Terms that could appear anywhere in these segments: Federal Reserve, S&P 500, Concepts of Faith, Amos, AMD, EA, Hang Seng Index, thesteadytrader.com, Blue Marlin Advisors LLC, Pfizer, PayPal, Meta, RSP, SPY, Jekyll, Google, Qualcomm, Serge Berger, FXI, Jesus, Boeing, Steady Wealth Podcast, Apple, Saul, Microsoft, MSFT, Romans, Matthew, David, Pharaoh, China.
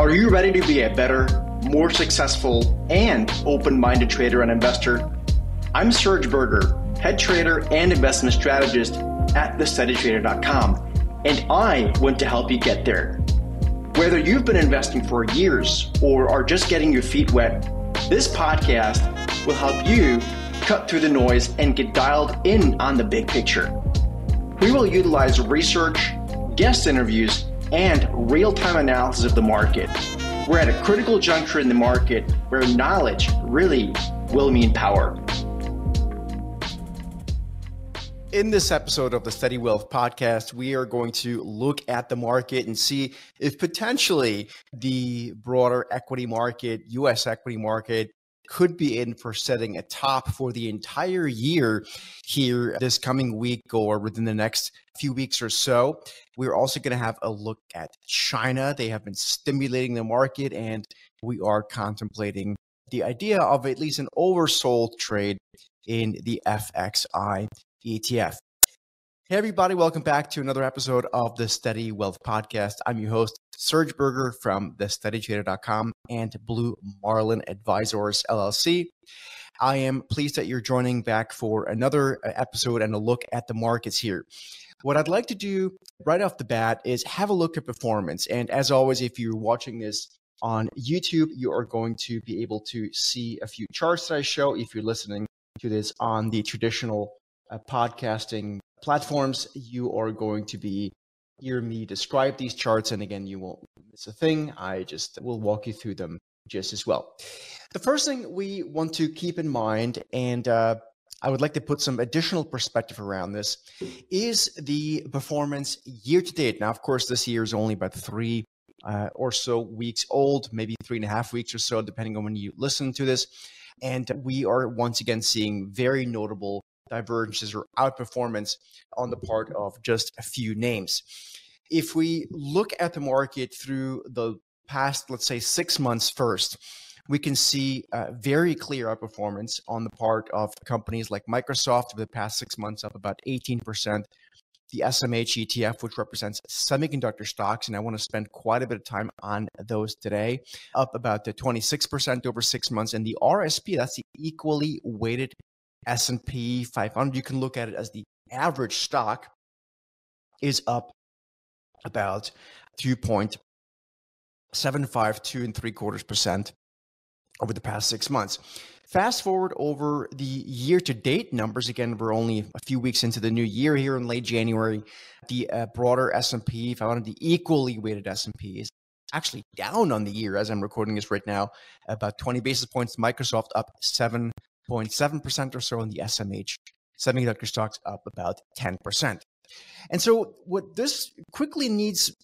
Are you ready to be a better, more successful, and open-minded trader and investor? I'm Serge Berger, head trader and investment strategist at thesteadytrader.com, and I want to help you get there. Whether you've been investing for years or are just getting your feet wet, this podcast will help you cut through the noise and get dialed in on the big picture. We will utilize research, guest interviews, and real-time analysis of the market. We're at a critical juncture in the market where knowledge really will mean power. In this episode of the Steady Wealth Podcast, we are going to look at the market and see if potentially the broader equity market, U.S. equity market, could be in for setting a top for the entire year here this coming week or within the next few weeks or so. We're also going to have a look at China. They have been stimulating the market, and we are contemplating the idea of at least an oversold trade in the FXI ETF. Hey, everybody. Welcome back to another episode of the Steady Wealth Podcast. I'm your host, Serge Berger from thesteadytrader.com and Blue Marlin Advisors LLC. I am pleased that you're joining back for another episode and a look at the markets here. What I'd like to do right off the bat is have a look at performance. And as always, if you're watching this on YouTube, you are going to be able to see a few charts that I show. If you're listening to this on the traditional podcasting platforms, you are going to be hear me describe these charts. And again, you won't miss a thing. I just will walk you through them just as well. The first thing we want to keep in mind, and I would like to put some additional perspective around this, is the performance year to date. Now, of course, this year is only about three or so weeks old, maybe 3.5 weeks or so, depending on when you listen to this. And we are once again seeing very notable divergences or outperformance on the part of just a few names. If we look at the market through the past, let's say 6 months first, we can see very clear outperformance on the part of companies like Microsoft over the past 6 months, up about 18%. The SMH ETF, which represents semiconductor stocks, and I want to spend quite a bit of time on those today, up about 26% over 6 months. And the RSP, that's the equally weighted S&P 500, you can look at it as the average stock, is up about 2.75 to 3/4% over the past 6 months. Fast forward over the year-to-date numbers. Again, we're only a few weeks into the new year here in late January. The broader S&P 500, the equally weighted S&P, is actually down on the year as I'm recording this right now, about 20 basis points. Microsoft up 7.7% or so, in the SMH semiconductor stocks up about 10%. And so what this quickly leads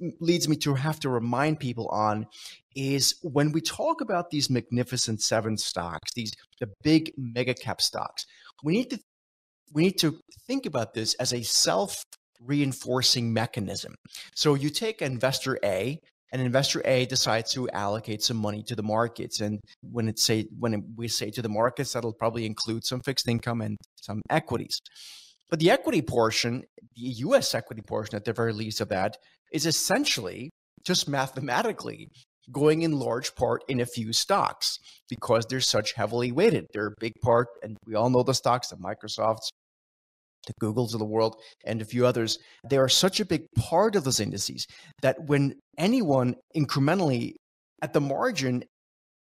me to have to remind people on is when we talk about these magnificent seven stocks, the big mega cap stocks, we need to think about this as a self-reinforcing mechanism. So you take investor A, and investor A decides to allocate some money to the markets. And when we say to the markets, that'll probably include some fixed income and some equities. But the equity portion, the U.S. equity portion at the very least of that, is essentially just mathematically going in large part in a few stocks because they're such heavily weighted. They're a big part, and we all know the stocks, the Microsofts, the Googles of the world, and a few others. They are such a big part of those indices that when anyone incrementally at the margin,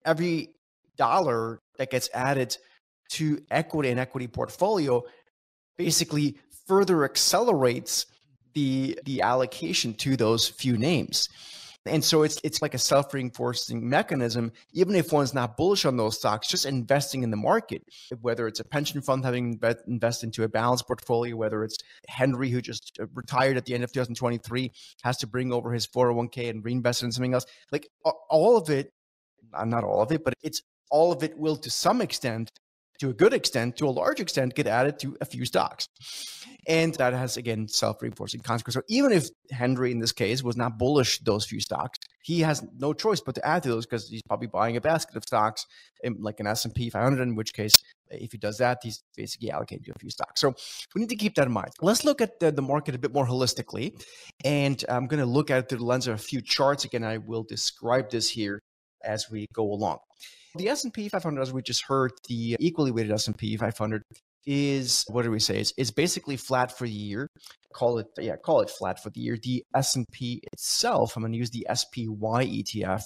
every dollar that gets added to equity and equity portfolio basically further accelerates the allocation to those few names. And so it's like a self-reinforcing mechanism. Even if one's not bullish on those stocks, just investing in the market, whether it's a pension fund having invested into a balanced portfolio, whether it's Henry, who just retired at the end of 2023, has to bring over his 401k and reinvest it in something else. Like all of it, not all of it, but it's all of it will to some extent, to a good extent, to a large extent, get added to a few stocks. And that has, again, self-reinforcing consequence. So even if Henry, in this case, was not bullish those few stocks, he has no choice but to add to those because he's probably buying a basket of stocks, like an S&P 500, in which case If he does that, he's basically allocated to a few stocks. So we need to keep that in mind. Let's look at the market a bit more holistically. And I'm going to look at it through the lens of a few charts. Again, I will describe this here as we go along. The S&P 500, as we just heard, the equally weighted S&P 500 is, what do we say? It's basically flat for the year. Call it flat for the year. The S&P itself, I'm going to use the SPY ETF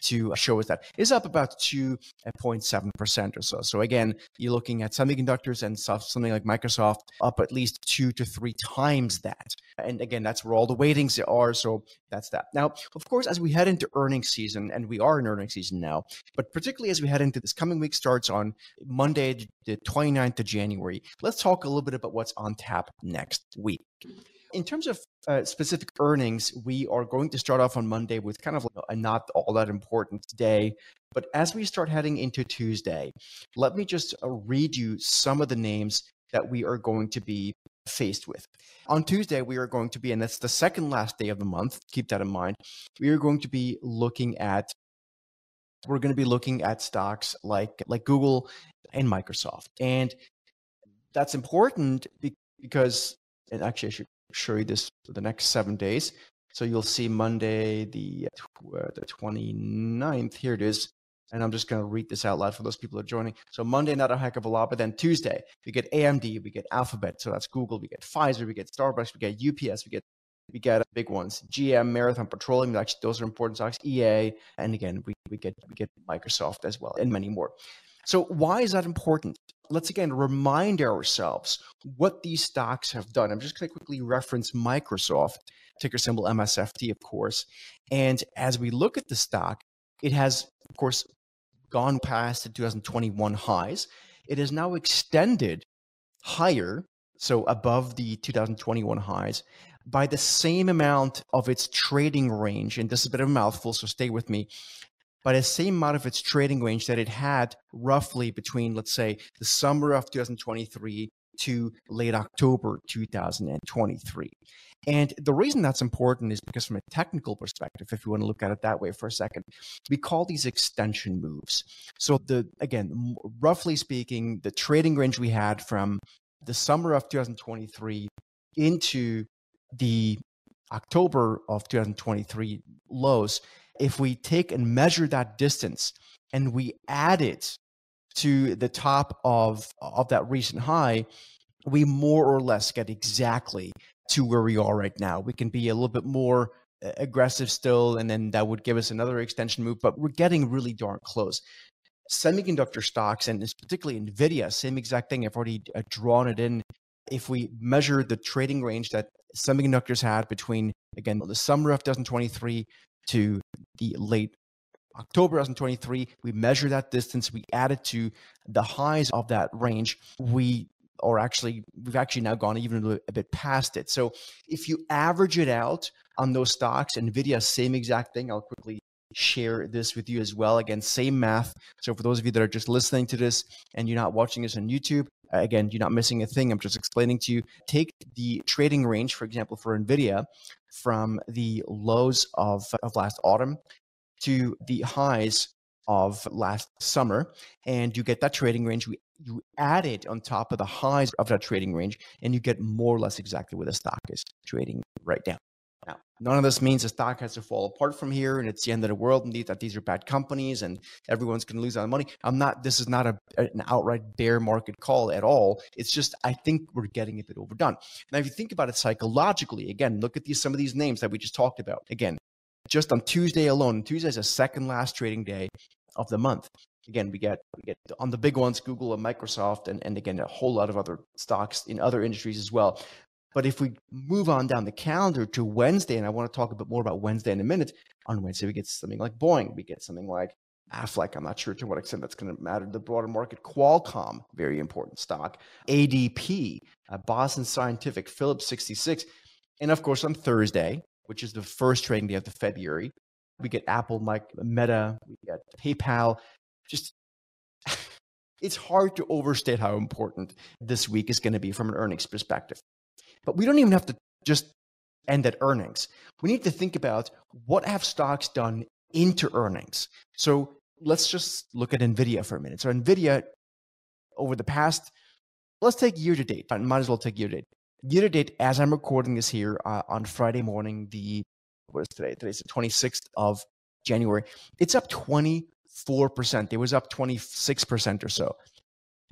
to show us that, is up about 2.7% or so. So again, you're looking at semiconductors and stuff, something like Microsoft, up at least 2 to 3 times that. And again, that's where all the weightings are. So that's that. Now, of course, as we head into earnings season, and we are in earnings season now, but particularly as we head into this coming week, starts on Monday, the 29th of January, let's talk a little bit about what's on tap next week. In terms of specific earnings, we are going to start off on Monday with kind of like a not all that important day. But as we start heading into Tuesday, let me just read you some of the names that we are going to be faced with. On Tuesday, we are going to be, and that's the second last day of the month, keep that in mind, we are going to be looking at, we're going to be looking at stocks like Google and Microsoft. And that's important because, and actually I should show you this for the next 7 days. So you'll see Monday, the 29th, here it is. And I'm just going to read this out loud for those people that are joining. So Monday, not a heck of a lot, but then Tuesday, we get AMD, we get Alphabet. So that's Google, we get Pfizer, we get Starbucks, we get UPS, we get big ones, GM, Marathon Petroleum. Actually, those are important stocks, EA. And again, we get Microsoft as well, and many more. So why is that important? Let's again remind ourselves what these stocks have done. I'm just going to quickly reference Microsoft, ticker symbol MSFT, of course. And as we look at the stock, it has, of course, gone past the 2021 highs. It has now extended higher, so above the 2021 highs, by the same amount of its trading range. And this is a bit of a mouthful, so stay with me. By the same amount of its trading range that it had roughly between, let's say, the summer of 2023 to late October 2023. And the reason that's important is because from a technical perspective, if you want to look at it that way for a second, we call these extension moves. So again, roughly speaking, the trading range we had from the summer of 2023 into the October of 2023 lows, if we take and measure that distance and we add it to the top of that recent high, we more or less get exactly to where we are right now. We can be a little bit more aggressive still, and then that would give us another extension move, but we're getting really darn close. Semiconductor stocks, and particularly Nvidia, same exact thing. I've already drawn it in. If we measure the trading range that semiconductors had between, again, the summer of 2023 to the late October 2023, we measure that distance, we add it to the highs of that range, we've actually now gone even a bit past it. So if you average it out on those stocks, Nvidia, same exact thing. I'll quickly share this with you as well. Again, same math. So for those of you that are just listening to this and you're not watching this on YouTube, again, you're not missing a thing. I'm just explaining to you. Take the trading range, for example, for Nvidia from the lows of last autumn to the highs of last summer, and you get that trading range. You add it on top of the highs of that trading range, and you get more or less exactly where the stock is trading right now. Now, none of this means the stock has to fall apart from here and it's the end of the world and that these are bad companies and everyone's going to lose out on money. This is not an outright bear market call at all. It's just, I think we're getting a bit overdone. Now, if you think about it psychologically, again, look at some of these names that we just talked about. Again, just on Tuesday alone, Tuesday is the second last trading day of the month. Again, we get on the big ones, Google and Microsoft, and again, a whole lot of other stocks in other industries as well. But if we move on down the calendar to Wednesday, and I want to talk a bit more about Wednesday in a minute, on Wednesday, we get something like Boeing, we get something like Affleck, I'm not sure to what extent that's going to matter to the broader market, Qualcomm, very important stock, ADP, Boston Scientific, Phillips 66. And of course, on Thursday, which is the first trading day of February, we get Apple, Meta, we get PayPal. Just it's hard to overstate how important this week is going to be from an earnings perspective. But we don't even have to just end at earnings. We need to think about what have stocks done into earnings. So let's just look at Nvidia for a minute. So Nvidia over the past, let's take year to date. I might as well take year to date. Year to date, as I'm recording this here on Friday morning, what is today? Today's the 26th of January. It's up 24%. It was up 26% or so.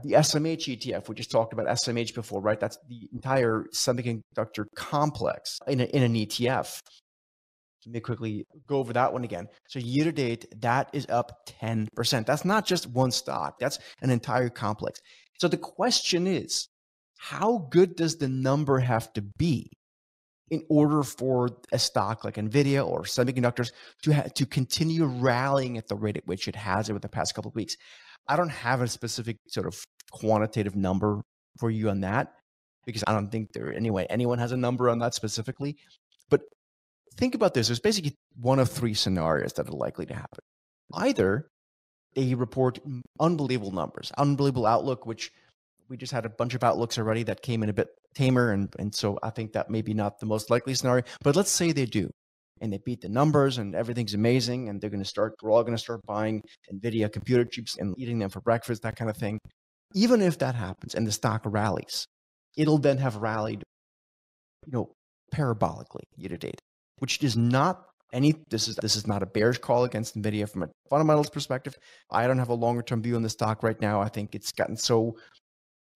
The SMH ETF, we just talked about SMH before, right? That's the entire semiconductor complex in an ETF. Let me quickly go over that one again. So year to date, that is up 10%. That's not just one stock. That's an entire complex. So the question is, how good does the number have to be in order for a stock like Nvidia or semiconductors to continue rallying at the rate at which it has over the past couple of weeks? I don't have a specific sort of quantitative number for you on that, because I don't think anyone has a number on that specifically. But think about this. There's basically one of three scenarios that are likely to happen. Either they report unbelievable numbers, unbelievable outlook, which we just had a bunch of outlooks already that came in a bit tamer. And so I think that may be not the most likely scenario, but let's say they do and they beat the numbers and everything's amazing. And we're all going to start buying Nvidia computer chips and eating them for breakfast, that kind of thing. Even if that happens and the stock rallies, it'll then have rallied, parabolically year to date, which is not this is not a bearish call against Nvidia from a fundamentals perspective. I don't have a longer term view on the stock right now. I think it's gotten so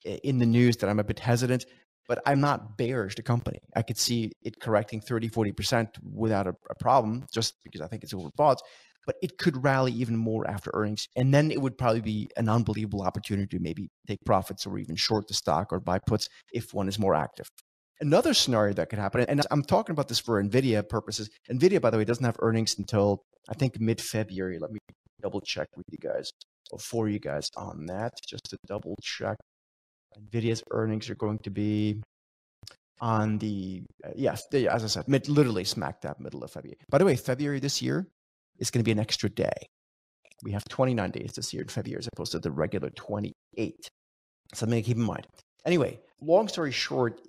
in the news that I'm a bit hesitant, but I'm not bearish to company. I could see it correcting 30-40% without a problem, just because I think it's overbought, but it could rally even more after earnings. And then it would probably be an unbelievable opportunity to maybe take profits or even short the stock or buy puts if one is more active. Another scenario that could happen, and I'm talking about this for NVIDIA purposes. NVIDIA, by the way, doesn't have earnings until I think mid-February. Let me double check with you guys or for you guys on that, just to double check. NVIDIA's earnings are going to be on the, as I said, literally smack dab middle of February. By the way, February this year is going to be an extra day. We have 29 days this year in February as opposed to the regular 28. Something to keep in mind. Anyway, long story short,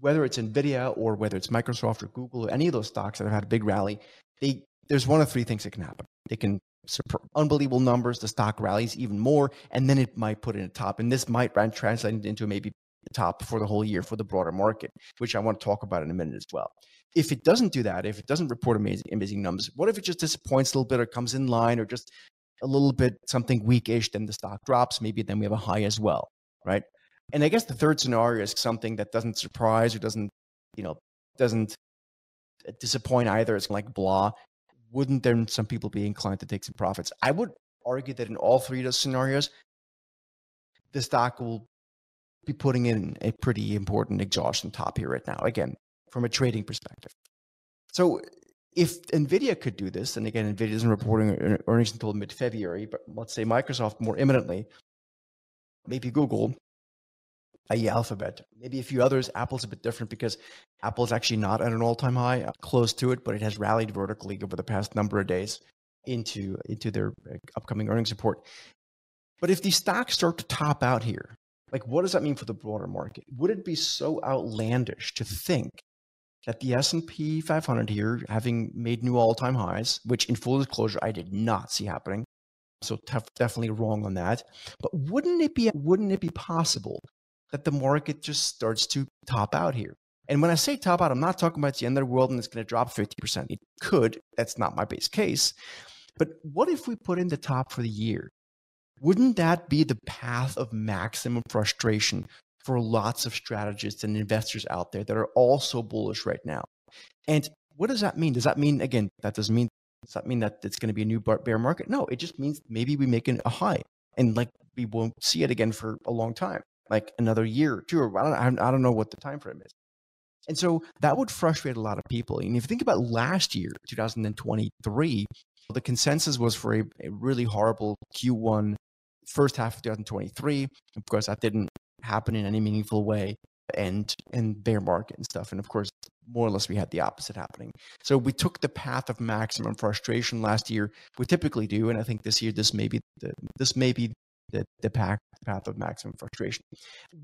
whether it's NVIDIA or whether it's Microsoft or Google or any of those stocks that have had a big rally, there's one of three things that can happen. They can unbelievable numbers, the stock rallies even more, and then it might put in a top. And this might translate into maybe a top for the whole year for the broader market, which I want to talk about in a minute as well. If it doesn't do that, if it doesn't report amazing numbers, what if it just disappoints a little bit or comes in line or just a little bit something weak-ish, then the stock drops, maybe then we have a high as well, right? And I guess the third scenario is something that doesn't surprise or doesn't disappoint either. It's like blah. Wouldn't then some people be inclined to take some profits? I would argue that in all three of those scenarios, the stock will be putting in a pretty important exhaustion top here right now, again, from a trading perspective. So if NVIDIA could do this, and again, NVIDIA isn't reporting earnings until mid-February, but let's say Microsoft more imminently, maybe Google, i.e. Alphabet, maybe a few others. Apple's a bit different because Apple's actually not at an all-time high, close to it, but it has rallied vertically over the past number of days into their upcoming earnings report. But if these stocks start to top out here, like what does that mean for the broader market? Would it be so outlandish to think that the S&P 500 here, having made new all-time highs, which in full disclosure, I did not see happening, so definitely wrong on that. But wouldn't it be possible that the market just starts to top out here? And when I say top out, I'm not talking about the end of the world and it's going to drop 50%. It could. That's not my base case. But what if we put in the top for the year? Wouldn't that be the path of maximum frustration for lots of strategists and investors out there that are also bullish right now? And what does that mean? Does that mean, again, does that mean that it's going to be a new bear market? No, it just means maybe we make a high and like we won't see it again for a long time. Like another year or two, or I don't know what the time frame is. And so that would frustrate a lot of people. And if you think about last year, 2023, the consensus was for a really horrible Q1, first half of 2023. Of course, that didn't happen in any meaningful way, and bear market and stuff. And of course, more or less, we had the opposite happening. So we took the path of maximum frustration last year. We typically do, and I think this year this may be the path of maximum frustration.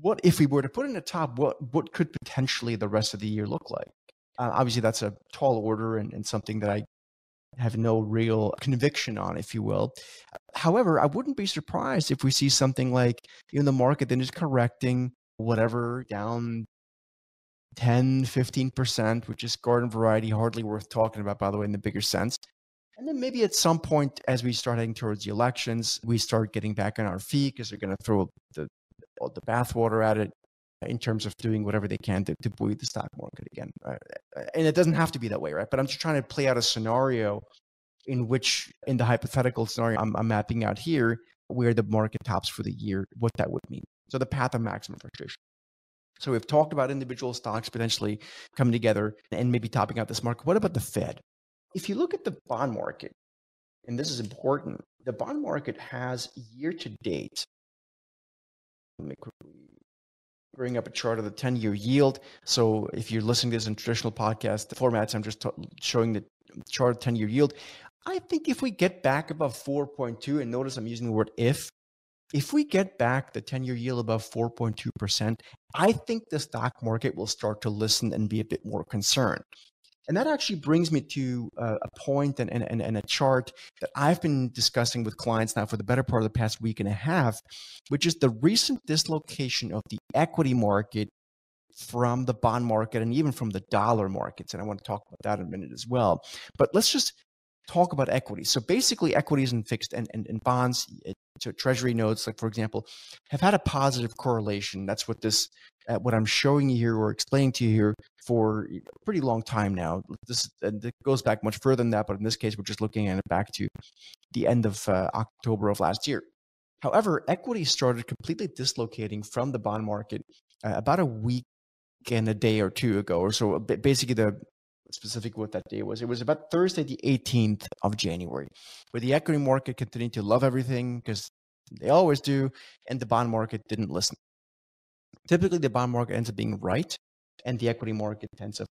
What if we were to put in a top, what could potentially the rest of the year look like? Obviously, that's a tall order and something that I have no real conviction on, if you will. However, I wouldn't be surprised if we see something like, you know, the market then is correcting whatever down 10, 15%, which is garden variety, hardly worth talking about, by the way, in the bigger sense. And then maybe at some point, as we start heading towards the elections, we start getting back on our feet because they're going to throw the bathwater at it in terms of doing whatever they can to buoy the stock market again. And it doesn't have to be that way, right? But I'm just trying to play out a scenario in which, in the hypothetical scenario I'm mapping out here, where the market tops for the year, what that would mean. So the path of maximum frustration. So we've talked about individual stocks potentially coming together and maybe topping out this market. What about the Fed? If you look at the bond market, and this is important, the bond market has year to date, let me quickly bring up a chart of the 10-year yield. So if you're listening to this in traditional podcast formats, I'm just showing the chart of 10-year yield. I think if we get back above 4.2, and notice I'm using the word if we get back the 10-year yield above 4.2%, I think the stock market will start to listen and be a bit more concerned. And that actually brings me to a point and a chart that I've been discussing with clients now for the better part of the past week and a half, which is the recent dislocation of the equity market from the bond market and even from the dollar markets. And I want to talk about that in a minute as well. But let's just talk about equities. So basically, equities and fixed and bonds, so treasury notes, like for example, have had a positive correlation. That's what this what I'm showing you here or explaining to you here for a pretty long time now. This goes back much further than that, but in this case, we're just looking at it back to the end of October of last year. However, equities started completely dislocating from the bond market about a week and a day or two ago, or so. Basically, the specific what that day was. It was about Thursday, the 18th of January, where the equity market continued to love everything because they always do, and the bond market didn't listen. Typically, the bond market ends up being right, and the equity market ends up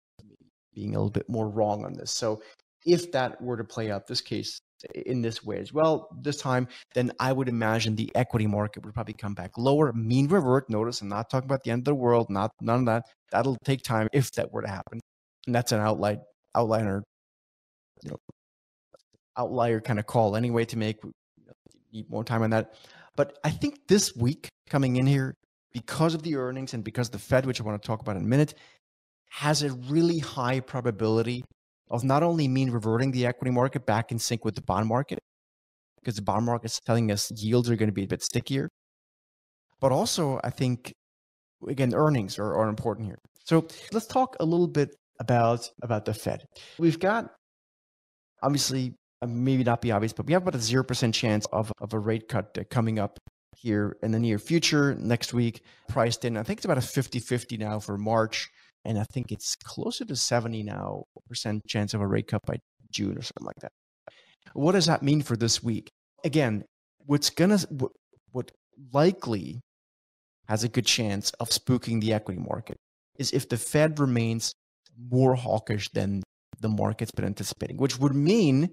being a little bit more wrong on this. So if that were to play out this case in this way as well this time, then I would imagine the equity market would probably come back lower, mean revert. Notice I'm not talking about the end of the world, none of that. That'll take time if that were to happen. And that's an outlier, you know, outlier kind of call anyway to make. You know, need more time on that. But I think this week coming in here, because of the earnings and because the Fed, which I want to talk about in a minute, has a really high probability of not only mean reverting the equity market back in sync with the bond market, because the bond market is telling us yields are going to be a bit stickier, but also I think, again, earnings are important here. So let's talk a little bit about the Fed. We've got, obviously, maybe not be obvious, but we have about a 0% chance of a rate cut coming up here in the near future, next week, priced in. I think it's about a 50-50 now for March, and I think it's closer to 70 now percent chance of a rate cut by June or something like that. What does that mean for this week? Again, what likely has a good chance of spooking the equity market is if the Fed remains more hawkish than the market's been anticipating, which would mean,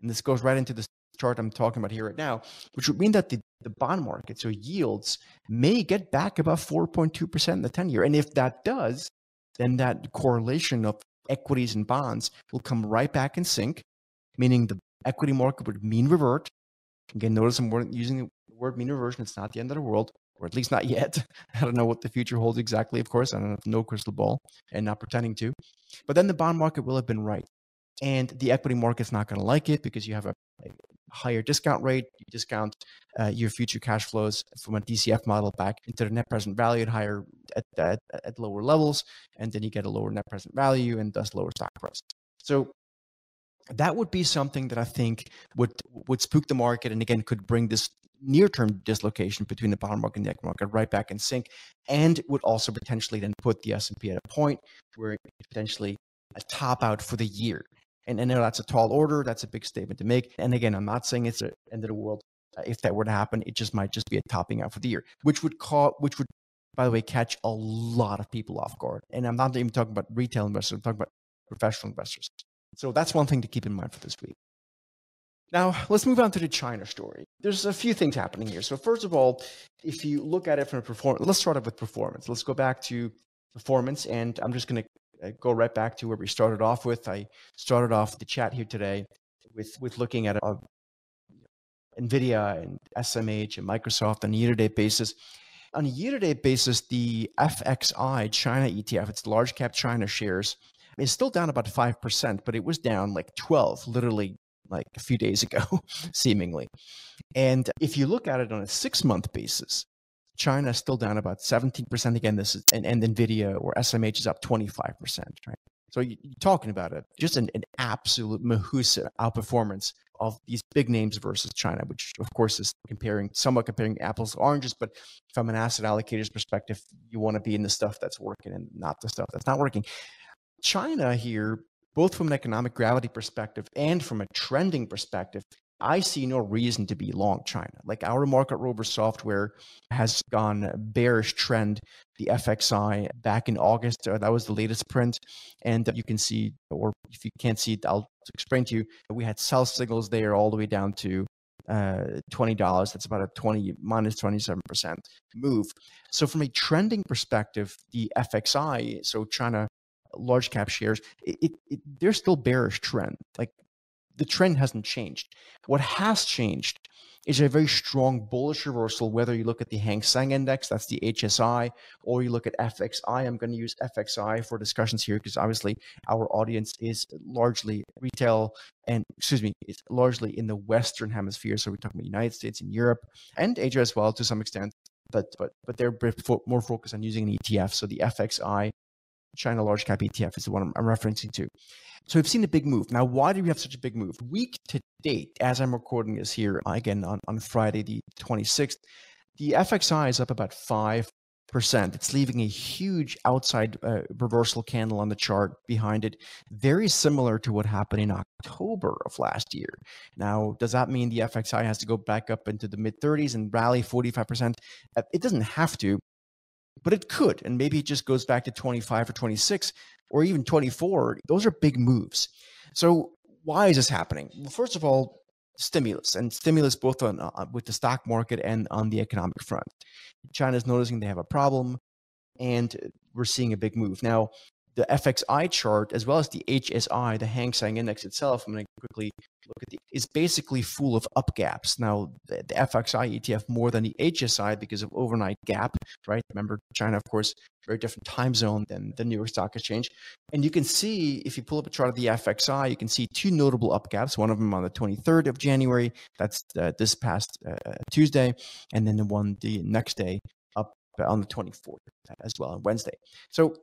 and this goes right into this chart I'm talking about here right now, which would mean that the bond market, so yields, may get back above 4.2% in the 10-year. And if that does, then that correlation of equities and bonds will come right back in sync, meaning the equity market would mean revert. Again, notice I'm using the word mean reversion. It's not the end of the world, or at least not yet. I don't know what the future holds exactly, of course. I don't have no crystal ball and not pretending to. But then the bond market will have been right. And the equity market's not going to like it because you have a higher discount rate. You discount your future cash flows from a DCF model back into the net present value at lower levels. And then you get a lower net present value and thus lower stock price. So that would be something that I think would spook the market and again could bring this near-term dislocation between the bond market and the equity market right back in sync, and would also potentially then put the S&P at a point where it potentially a top out for the year. And I know that's a tall order. That's a big statement to make. And again, I'm not saying it's the end of the world. If that were to happen, it just might just be a topping out for the year, which would, by the way, catch a lot of people off guard. And I'm not even talking about retail investors. I'm talking about professional investors. So that's one thing to keep in mind for this week. Now, let's move on to the China story. There's a few things happening here. So first of all, if you look at it from a performance, let's start off with performance. Let's go back to performance. And I'm just going to go right back to where we started off with. I started off the chat here today with looking at Nvidia and SMH and Microsoft on a year-to-date basis. On a year-to-date basis, the FXI China ETF, it's large cap China shares, is still down about 5%, but it was down like 12, literally like a few days ago, seemingly. And if you look at it on a 6-month basis, China is still down about 17%. Again, this is, and Nvidia or SMH is up 25%, right? So you're talking about it, just an absolute mahusa outperformance of these big names versus China, which of course is somewhat comparing apples to oranges. But from an asset allocator's perspective, you want to be in the stuff that's working and not the stuff that's not working. China here, both from an economic gravity perspective and from a trending perspective, I see no reason to be long China. Like our market rover software has gone bearish trend, the FXI back in August. That was the latest print. And you can see, or if you can't see it, I'll explain to you, we had sell signals there all the way down to $20. That's about a -27% move. So from a trending perspective, the FXI, so China large cap shares, they're still bearish trend. Like, the trend hasn't changed. What has changed is a very strong bullish reversal, whether you look at the Hang Seng Index, that's the HSI, or you look at FXI. I'm going to use FXI for discussions here because obviously our audience is largely retail and, excuse me, is largely in the Western hemisphere. So we're talking about the United States and Europe and Asia as well to some extent, but they're more focused on using an ETF. So the FXI, China large cap ETF is the one I'm referencing to. So we've seen a big move. Now, why do we have such a big move? Week to date, as I'm recording this here, again, on Friday, the 26th, the FXI is up about 5%. It's leaving a huge outside reversal candle on the chart behind it, very similar to what happened in October of last year. Now, does that mean the FXI has to go back up into the mid-30s and rally 45%? It doesn't have to, but it could, and maybe it just goes back to 25 or 26 or even 24. Those are big moves. So why is this happening? Well, first of all, stimulus both on with the stock market and on the economic front. China's noticing they have a problem, and we're seeing a big move. Now, the FXI chart, as well as the HSI, the Hang Seng Index itself, I'm going to quickly look at it, is basically full of up gaps. Now, the FXI ETF more than the HSI because of overnight gap, right? Remember, China, of course, very different time zone than the New York Stock Exchange. And you can see, if you pull up a chart of the FXI, you can see two notable up gaps, one of them on the 23rd of January, that's this past Tuesday, and then the one the next day up on the 24th as well on Wednesday. So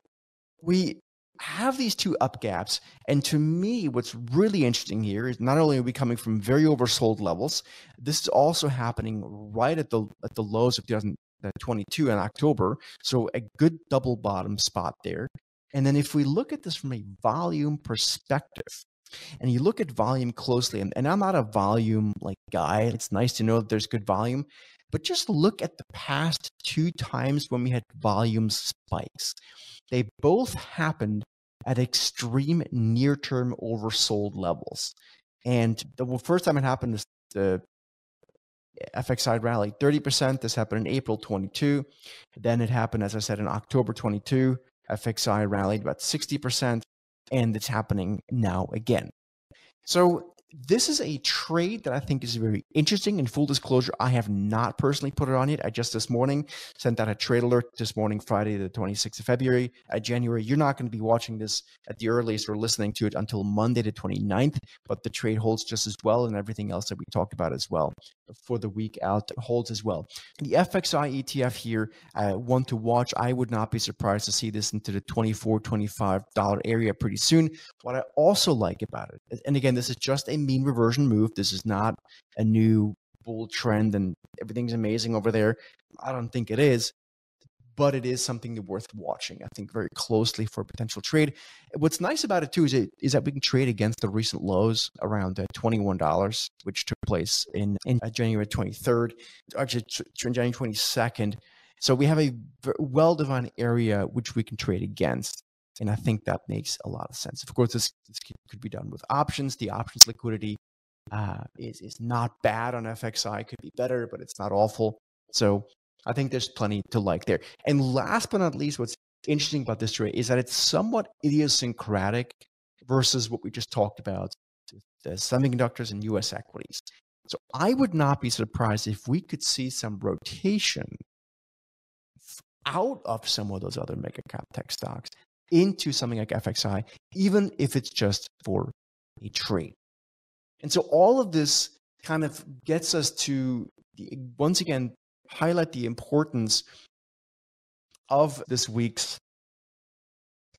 we have these two up gaps. And to me, what's really interesting here is not only are we coming from very oversold levels, this is also happening right at the lows of 2022 in October. So a good double bottom spot there. And then if we look at this from a volume perspective, and you look at volume closely, and I'm not a volume like guy, it's nice to know that there's good volume, but just look at the past two times when we had volume spikes. They both happened at extreme near-term oversold levels. And the first time it happened is the FXI rally 30%. This happened in April 22. Then it happened, as I said, in October 22. FXI rallied about 60%. And it's happening now again. So this is a trade that I think is very interesting. In full disclosure, I have not personally put it on yet. I just this morning sent out a trade alert this morning, Friday, the 26th of February, January. You're not going to be watching this at the earliest or listening to it until Monday, the 29th, but the trade holds just as well, and everything else that we talked about as well for the week out holds as well. The FXI ETF here, one to watch. I would not be surprised to see this into the $24, $25 area pretty soon. What I also like about it, and again, this is just a mean reversion move. This is not a new bull trend and everything's amazing over there. I don't think it is, but it is something that's worth watching, I think, very closely for a potential trade. What's nice about it too is that we can trade against the recent lows around $21, which took place in January 23rd, actually January 22nd. So we have a well-defined area which we can trade against. And I think that makes a lot of sense. Of course, this could be done with options. The options liquidity is not bad on FXI. It could be better, but it's not awful. So I think there's plenty to like there. And last but not least, what's interesting about this trade is that it's somewhat idiosyncratic versus what we just talked about the semiconductors and U.S. equities. So I would not be surprised if we could see some rotation out of some of those other mega cap tech stocks into something like FXI, even if it's just for a trade. And so all of this kind of gets us to, once again, highlight the importance of this week's,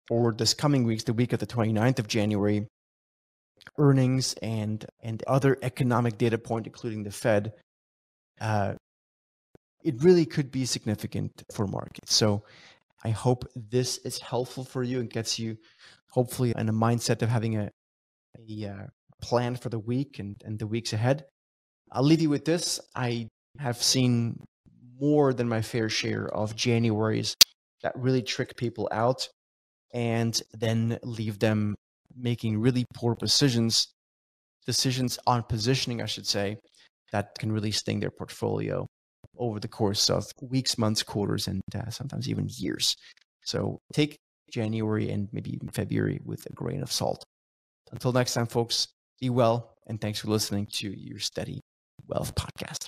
or this coming week's, the week of the 29th of January, earnings and other economic data point, including the Fed. It really could be significant for markets. So I hope this is helpful for you and gets you hopefully in a mindset of having a plan for the week and the weeks ahead. I'll leave you with this. I have seen more than my fair share of Januaries that really trick people out and then leave them making really poor decisions on positioning, I should say, that can really sting their portfolio over the course of weeks, months, quarters, and sometimes even years. So take January and maybe even February with a grain of salt. Until next time, folks, be well, and thanks for listening to your Steady Wealth Podcast.